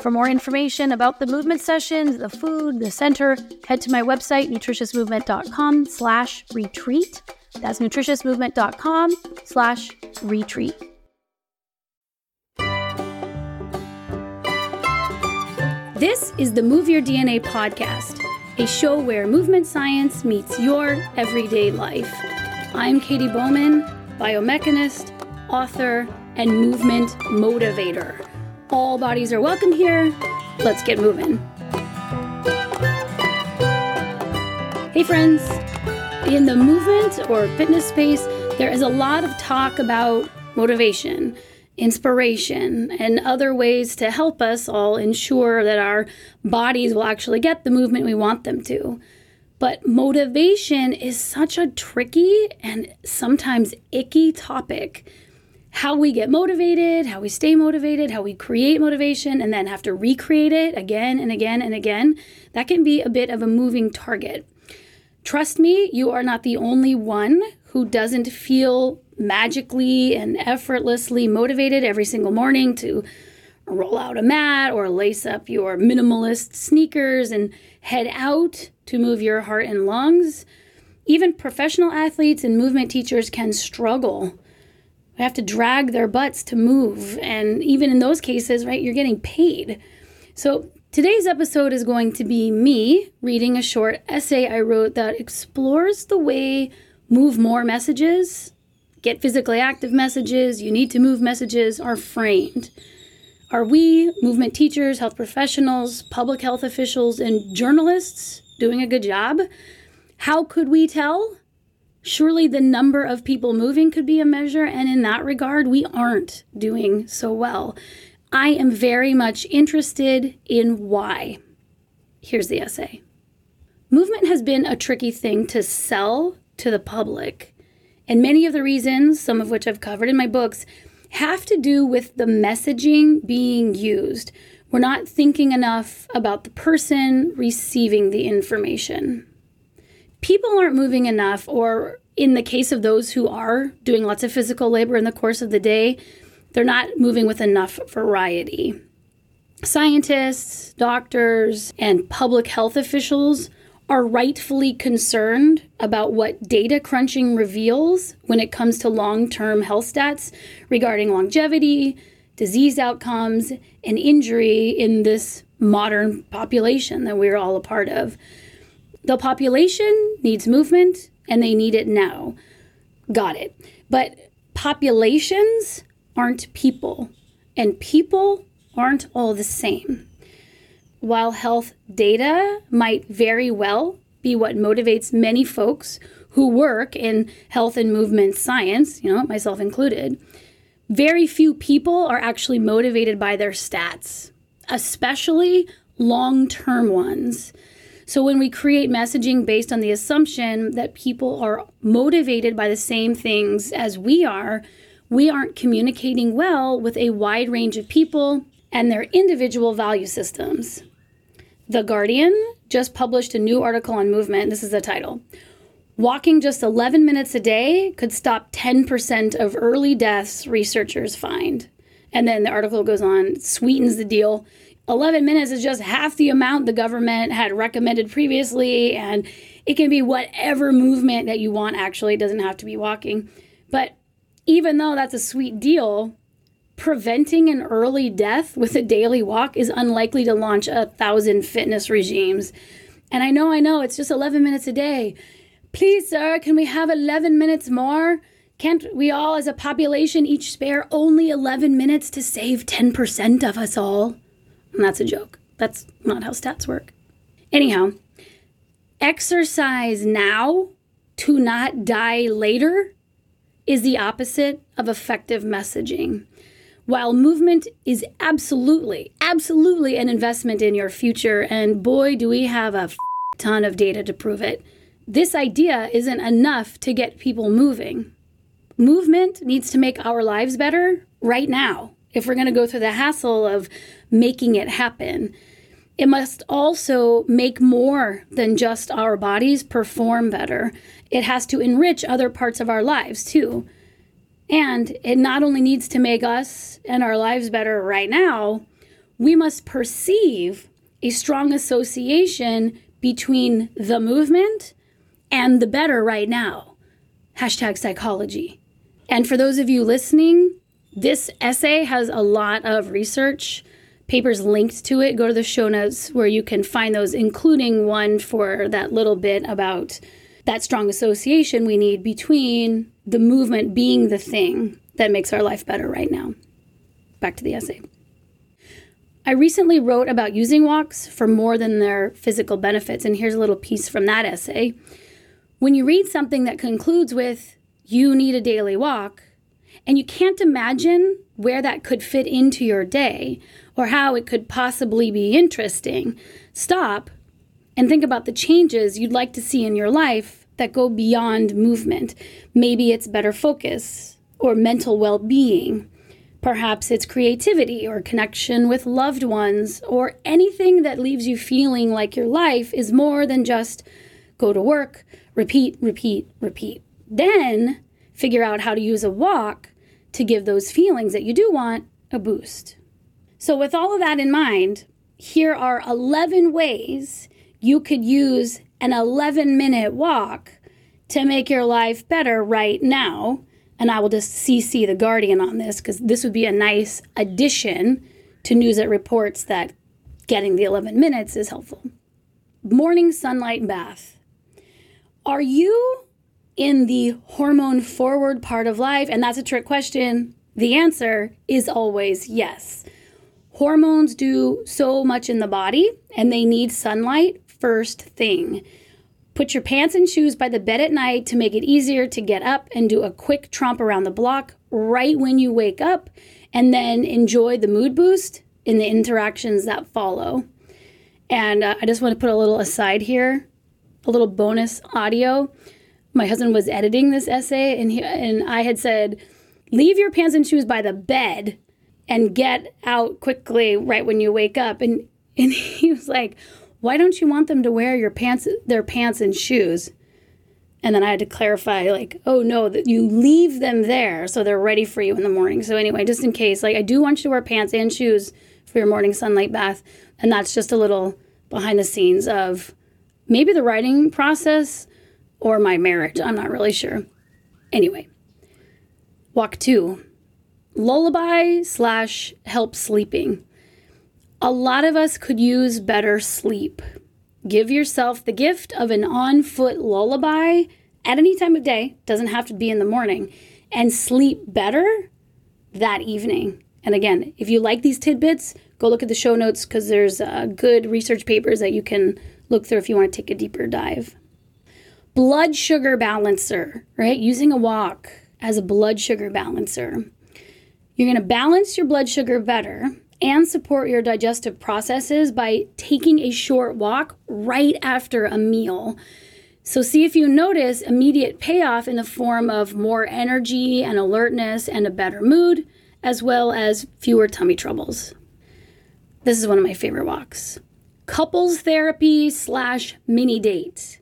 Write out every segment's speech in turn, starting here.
For more information about the movement sessions, the food, the center, head to my website, nutritiousmovement.com/retreat. That's nutritiousmovement.com/retreat. This is the Move Your DNA podcast, a show where movement science meets your everyday life. I'm Katy Bowman, biomechanist, author, and movement motivator. All bodies are welcome here. Let's get moving. Hey friends, in the movement or fitness space, there is a lot of talk about motivation, inspiration, and other ways to help us all ensure that our bodies will actually get the movement we want them to. But motivation is such a tricky and sometimes icky topic. How we get motivated, how we stay motivated, how we create motivation, and then have to recreate it again and again and again, that can be a bit of a moving target. Trust me, you are not the only one who doesn't feel magically and effortlessly motivated every single morning to roll out a mat or lace up your minimalist sneakers and head out to move your heart and lungs. Even professional athletes and movement teachers can struggle. They have to drag their butts to move. And even in those cases, right, you're getting paid. So today's episode is going to be me reading a short essay I wrote that explores the way move more messages, get physically active messages, you need to move messages are framed. Are we, movement teachers, health professionals, public health officials, and journalists doing a good job? How could we tell? Surely the number of people moving could be a measure, and in that regard, we aren't doing so well. I am very much interested in why. Here's the essay. Movement has been a tricky thing to sell to the public. And many of the reasons, some of which I've covered in my books, have to do with the messaging being used. We're not thinking enough about the person receiving the information. People aren't moving enough, or in the case of those who are doing lots of physical labor in the course of the day, they're not moving with enough variety. Scientists, doctors, and public health officials are rightfully concerned about what data crunching reveals when it comes to long-term health stats regarding longevity, disease outcomes, and injury in this modern population that we're all a part of. The population needs movement, and they need it now. Got it. But populations aren't people, and people aren't all the same. While health data might very well be what motivates many folks who work in health and movement science, myself included, very few people are actually motivated by their stats, especially long-term ones. So when we create messaging based on the assumption that people are motivated by the same things as we are, we aren't communicating well with a wide range of people and their individual value systems. The Guardian just published a new article on movement. This is the title. Walking just 11 minutes a day could stop 10% of early deaths, researchers find. And then the article goes on, sweetens the deal. 11 minutes is just half the amount the government had recommended previously, and it can be whatever movement that you want, actually. It doesn't have to be walking. But even though that's a sweet deal, preventing an early death with a daily walk is unlikely to launch 1,000 fitness regimes. And I know, it's just 11 minutes a day. Please, sir, can we have 11 minutes more? Can't we all as a population each spare only 11 minutes to save 10% of us all? And that's a joke. That's not how stats work. Anyhow, exercise now to not die later is the opposite of effective messaging. While movement is absolutely an investment in your future, and boy, do we have a ton of data to prove it, this idea isn't enough to get people moving. Movement needs to make our lives better right now if we're going to go through the hassle of making it happen. It must also make more than just our bodies perform better. It has to enrich other parts of our lives too. And it not only needs to make us and our lives better right now, we must perceive a strong association between the movement and the better right now. #psychology. And for those of you listening, this essay has a lot of research papers linked to it. Go to the show notes where you can find those, including one for that little bit about that strong association we need between the movement being the thing that makes our life better right now. Back to the essay. I recently wrote about using walks for more than their physical benefits, and here's a little piece from that essay. When you read something that concludes with, you need a daily walk, and you can't imagine where that could fit into your day or how it could possibly be interesting, stop and think about the changes you'd like to see in your life that go beyond movement. Maybe it's better focus or mental well-being. Perhaps it's creativity or connection with loved ones or anything that leaves you feeling like your life is more than just go to work, repeat. Then figure out how to use a walk to give those feelings that you do want a boost. So with all of that in mind, here are 11 ways you could use an 11-minute walk to make your life better right now. And I will just CC The Guardian on this because this would be a nice addition to news that reports that getting the 11 minutes is helpful. Morning sunlight bath. Are you in the hormone-forward part of life? And that's a trick question. The answer is always yes. Hormones do so much in the body, and they need sunlight first thing. Put your pants and shoes by the bed at night to make it easier to get up and do a quick tromp around the block right when you wake up, and then enjoy the mood boost in the interactions that follow. And I just want to put a little aside here, a little bonus audio. My husband was editing this essay, and I had said, leave your pants and shoes by the bed and get out quickly right when you wake up. And he was like, why don't you want them to wear their pants and shoes? And then I had to clarify, like, oh, no, that you leave them there so they're ready for you in the morning. So anyway, just in case, like, I do want you to wear pants and shoes for your morning sunlight bath. And that's just a little behind the scenes of maybe the writing process or my marriage. I'm not really sure. Anyway, walk 2, lullaby/help sleeping. A lot of us could use better sleep. Give yourself the gift of an on-foot lullaby at any time of day. Doesn't have to be in the morning. And sleep better that evening. And again, if you like these tidbits, go look at the show notes because there's good research papers that you can look through if you want to take a deeper dive. Blood sugar balancer, right? Using a walk as a blood sugar balancer. You're going to balance your blood sugar better and support your digestive processes by taking a short walk right after a meal. So see if you notice immediate payoff in the form of more energy and alertness and a better mood, as well as fewer tummy troubles. This is one of my favorite walks. Couples therapy/mini date.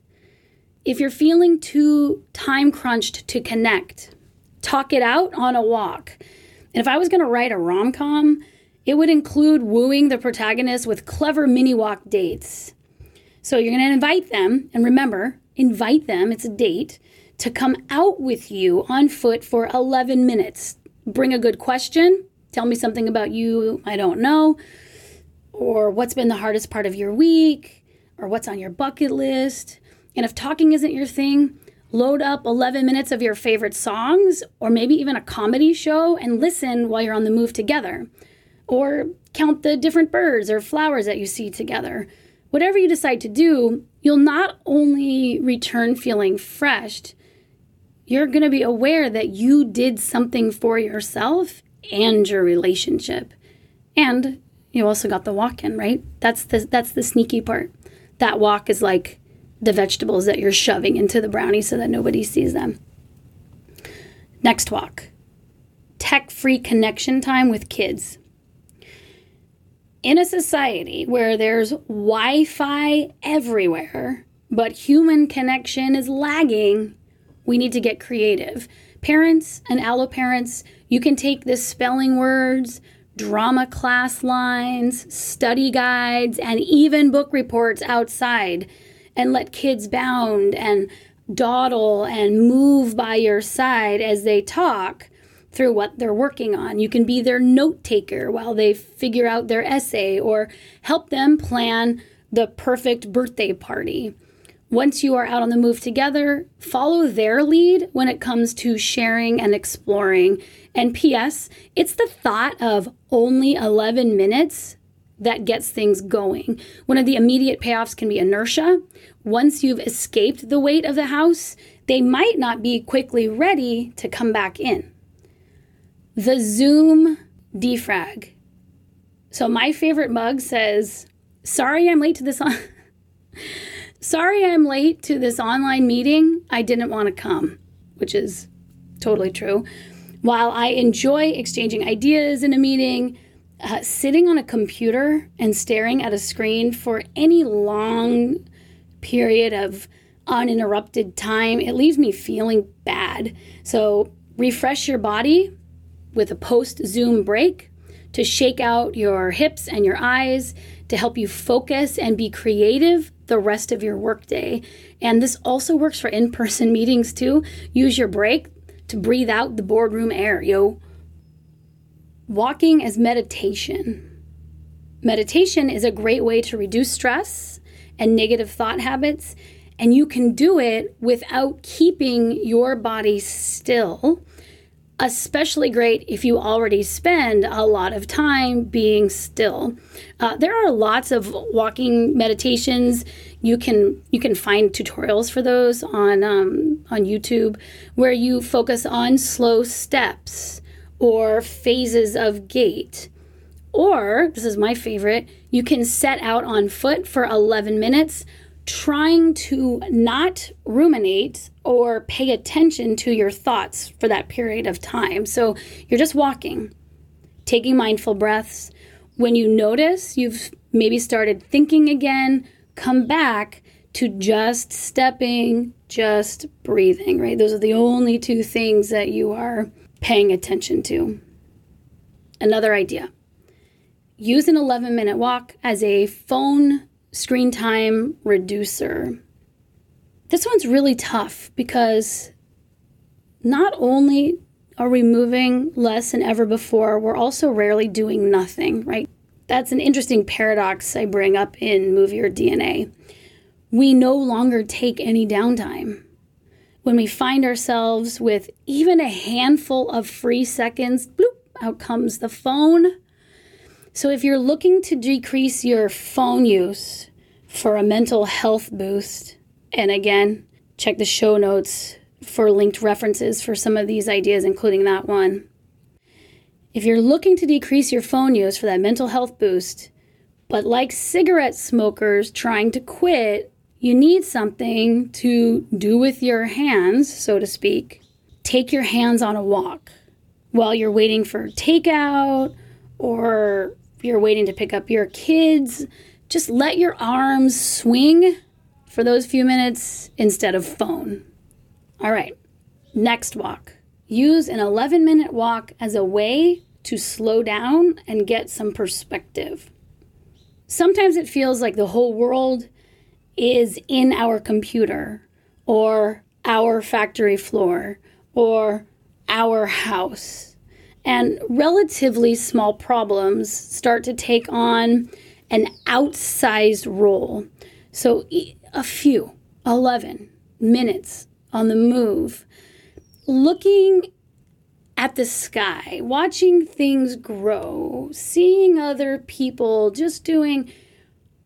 If you're feeling too time crunched to connect, talk it out on a walk. And if I was going to write a rom-com, it would include wooing the protagonist with clever mini-walk dates. So you're going to invite them, and remember, invite them, it's a date, to come out with you on foot for 11 minutes. Bring a good question, tell me something about you I don't know, or what's been the hardest part of your week, or what's on your bucket list. And if talking isn't your thing, load up 11 minutes of your favorite songs, or maybe even a comedy show, and listen while you're on the move together. Or count the different birds or flowers that you see together. Whatever you decide to do, you'll not only return feeling refreshed, you're going to be aware that you did something for yourself and your relationship. And you also got the walk in, right? That's the sneaky part. That walk is like the vegetables that you're shoving into the brownie so that nobody sees them. Next walk. Tech-free connection time with kids. In a society where there's Wi-Fi everywhere, but human connection is lagging, we need to get creative. Parents and allo parents, you can take the spelling words, drama class lines, study guides, and even book reports outside and let kids bound and dawdle and move by your side as they talk through what they're working on. You can be their note taker while they figure out their essay or help them plan the perfect birthday party. Once you are out on the move together, follow their lead when it comes to sharing and exploring. And P.S., it's the thought of only 11 minutes that gets things going. One of the immediate payoffs can be inertia. Once you've escaped the weight of the house, they might not be quickly ready to come back in. The Zoom defrag. So my favorite mug says, sorry I'm late to this online meeting. I didn't want to come, which is totally true. While I enjoy exchanging ideas in a meeting, sitting on a computer and staring at a screen for any long period of uninterrupted time, it leaves me feeling bad. So refresh your body with a post-Zoom break to shake out your hips and your eyes to help you focus and be creative the rest of your workday. And this also works for in-person meetings too. Use your break to breathe out the boardroom air, yo. Walking as meditation. Meditation is a great way to reduce stress and negative thought habits, and you can do it without keeping your body still. Especially great if you already spend a lot of time being still. There are lots of walking meditations. You can find tutorials for those on YouTube where you focus on slow steps or phases of gait. Or, this is my favorite, you can set out on foot for 11 minutes trying to not ruminate or pay attention to your thoughts for that period of time. So you're just walking, taking mindful breaths. When you notice you've maybe started thinking again, come back to just stepping, just breathing, right? Those are the only two things that you are paying attention to. Another idea, use an 11-minute walk as a phone screen time reducer. This one's really tough because not only are we moving less than ever before, we're also rarely doing nothing, right? That's an interesting paradox I bring up in Move Your DNA. We no longer take any downtime. When we find ourselves with even a handful of free seconds, bloop, out comes the phone. So if you're looking to decrease your phone use for a mental health boost, and again, check the show notes for linked references for some of these ideas, including that one. If you're looking to decrease your phone use for that mental health boost, but like cigarette smokers trying to quit, you need something to do with your hands, so to speak. Take your hands on a walk while you're waiting for takeout or you're waiting to pick up your kids. Just let your arms swing for those few minutes instead of phone. All right, next walk. Use an 11-minute walk as a way to slow down and get some perspective. Sometimes it feels like the whole world is in our computer or our factory floor or our house. And relatively small problems start to take on an outsized role. So a few, 11 minutes on the move, looking at the sky, watching things grow, seeing other people just doing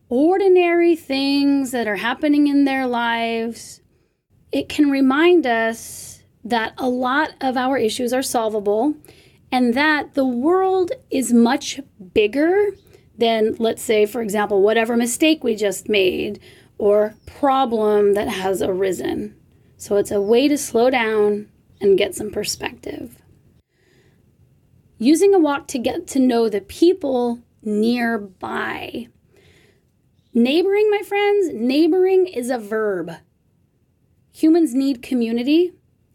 ordinary things that are happening in their lives. It can remind us that a lot of our issues are solvable and that the world is much bigger than, let's say, for example, whatever mistake we just made or problem that has arisen. So it's a way to slow down and get some perspective. Using a walk to get to know the people nearby. Neighboring, my friends, neighboring is a verb. Humans need community,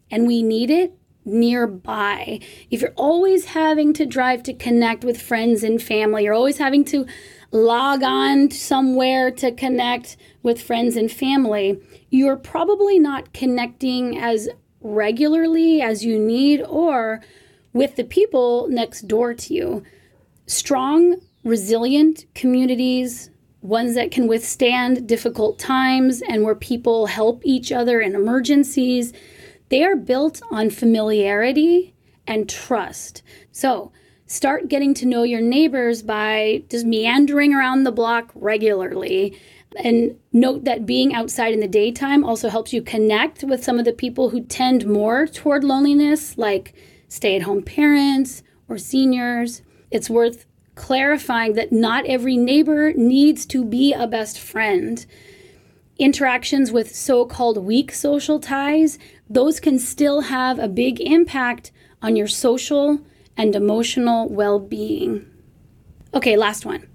and we need it nearby. If you're always having to drive to connect with friends and family, you're always having to log on somewhere to connect with friends and family, you're probably not connecting as regularly as you need or with the people next door to you. Strong, resilient communities, ones that can withstand difficult times and where people help each other in emergencies, they are built on familiarity and trust. So start getting to know your neighbors by just meandering around the block regularly. And note that being outside in the daytime also helps you connect with some of the people who tend more toward loneliness, like stay-at-home parents or seniors. It's worth clarifying that not every neighbor needs to be a best friend. Interactions with so-called weak social ties, those can still have a big impact on your social and emotional well-being. Okay, last one.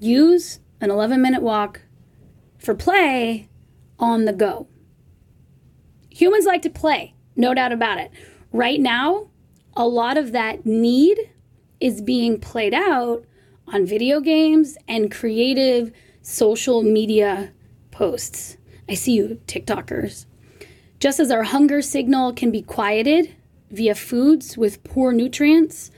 Use an 11-minute walk for play on the go. Humans like to play, no doubt about it. Right now, a lot of that need is being played out on video games and creative social media posts. I see you, TikTokers. Just as our hunger signal can be quieted via foods with poor nutrients,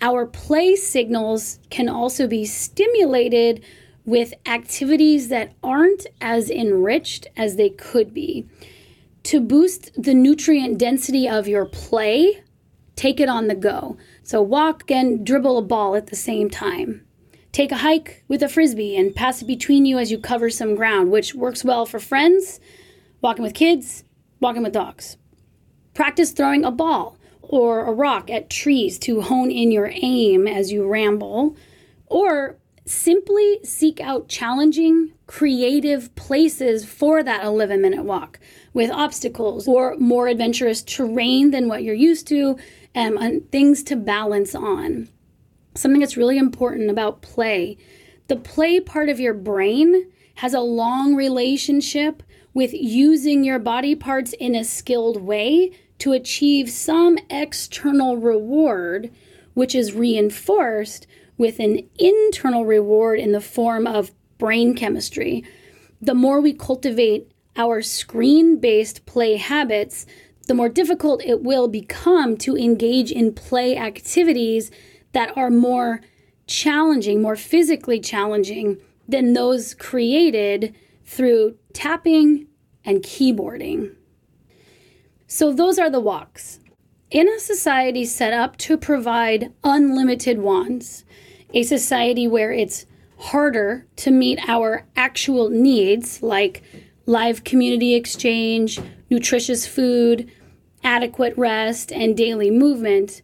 our play signals can also be stimulated with activities that aren't as enriched as they could be. To boost the nutrient density of your play, take it on the go. So walk and dribble a ball at the same time. Take a hike with a frisbee and pass it between you as you cover some ground, which works well for friends, walking with kids, walking with dogs. Practice throwing a ball or a rock at trees to hone in your aim as you ramble, or simply seek out challenging, creative places for that 11-minute walk with obstacles or more adventurous terrain than what you're used to and things to balance on. Something that's really important about play. The play part of your brain has a long relationship with using your body parts in a skilled way to achieve some external reward, which is reinforced with an internal reward in the form of brain chemistry. The more we cultivate our screen-based play habits, the more difficult it will become to engage in play activities that are more challenging, more physically challenging than those created through tapping and keyboarding. So those are the walks. In a society set up to provide unlimited wants, a society where it's harder to meet our actual needs like live community exchange, nutritious food, adequate rest, and daily movement,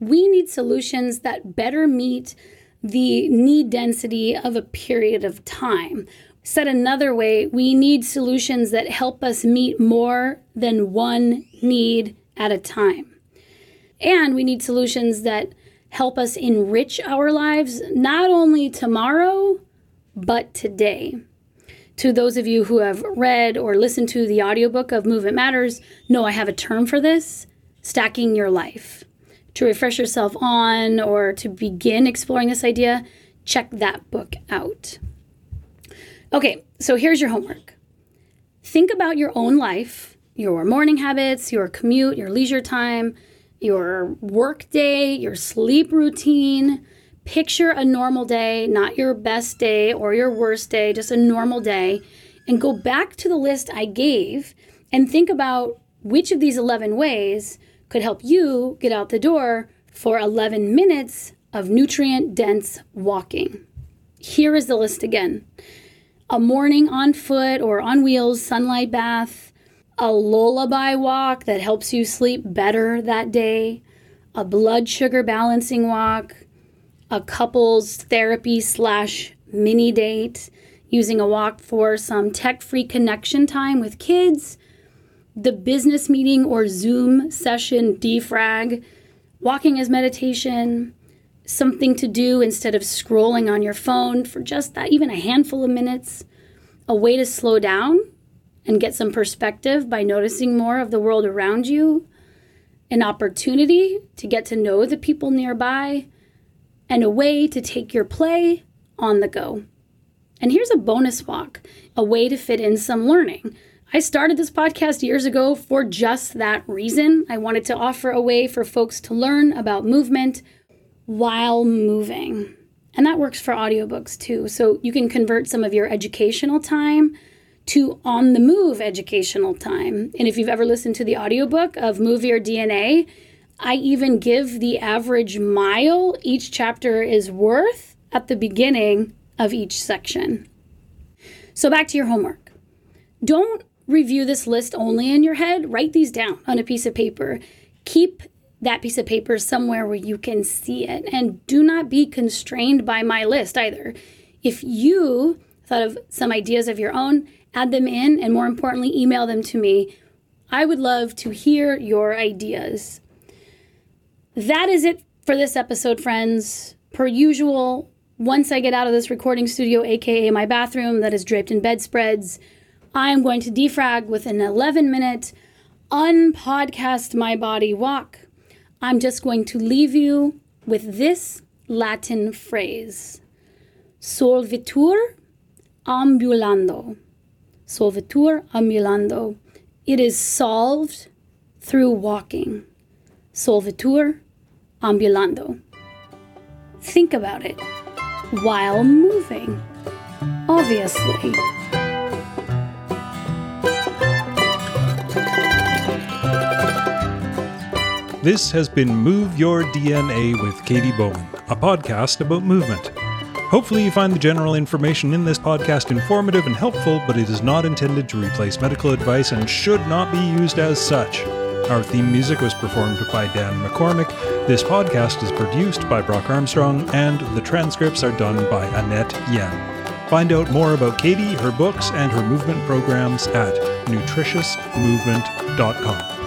we need solutions that better meet the need density of a period of time. Said another way, we need solutions that help us meet more than one need at a time. And we need solutions that help us enrich our lives, not only tomorrow, but today. to those of you who have read or listened to the audiobook of Movement Matters, know I have a term for this, stacking your life. To refresh yourself on or to begin exploring this idea, check that book out. Okay, so here's your homework. Think about your own life, your morning habits, your commute, your leisure time, your work day, your sleep routine. Picture a normal day, not your best day or your worst day, just a normal day. And go back to the list I gave and think about which of these 11 ways could help you get out the door for 11 minutes of nutrient-dense walking. Here is the list again. A morning on foot or on wheels sunlight bath, a lullaby walk that helps you sleep better that day, a blood sugar balancing walk, a couples therapy / mini date, using a walk for some tech-free connection time with kids, the business meeting or Zoom session defrag, walking as meditation, something to do instead of scrolling on your phone for just that, even a handful of minutes, a way to slow down and get some perspective by noticing more of the world around you, an opportunity to get to know the people nearby, and a way to take your play on the go. And here's a bonus walk, a way to fit in some learning. I started this podcast years ago for just that reason. I wanted to offer a way for folks to learn about movement while moving. And that works for audiobooks too. So you can convert some of your educational time to on-the-move educational time. And if you've ever listened to the audiobook of Move Your DNA, I even give the average mile each chapter is worth at the beginning of each section. So back to your homework. Don't review this list only in your head. Write these down on a piece of paper. Keep that piece of paper somewhere where you can see it. And do not be constrained by my list either. If you thought of some ideas of your own, add them in, and more importantly, email them to me. I would love to hear your ideas. That is it for this episode, friends. Per usual, once I get out of this recording studio, aka my bathroom that is draped in bedspreads, I am going to defrag with an 11-minute unpodcast my body walk. I'm just going to leave you with this Latin phrase, Solvitur ambulando. Solvitur ambulando. It is solved through walking. Solvitur ambulando. Think about it while moving, obviously. This has been Move Your DNA with Katy Bowman, a podcast about movement. Hopefully you find the general information in this podcast informative and helpful, but it is not intended to replace medical advice and should not be used as such. Our theme music was performed by Dan McCormick. This podcast is produced by Brock Armstrong, and the transcripts are done by Annette Yen. Find out more about Katy, her books, and her movement programs at nutritiousmovement.com.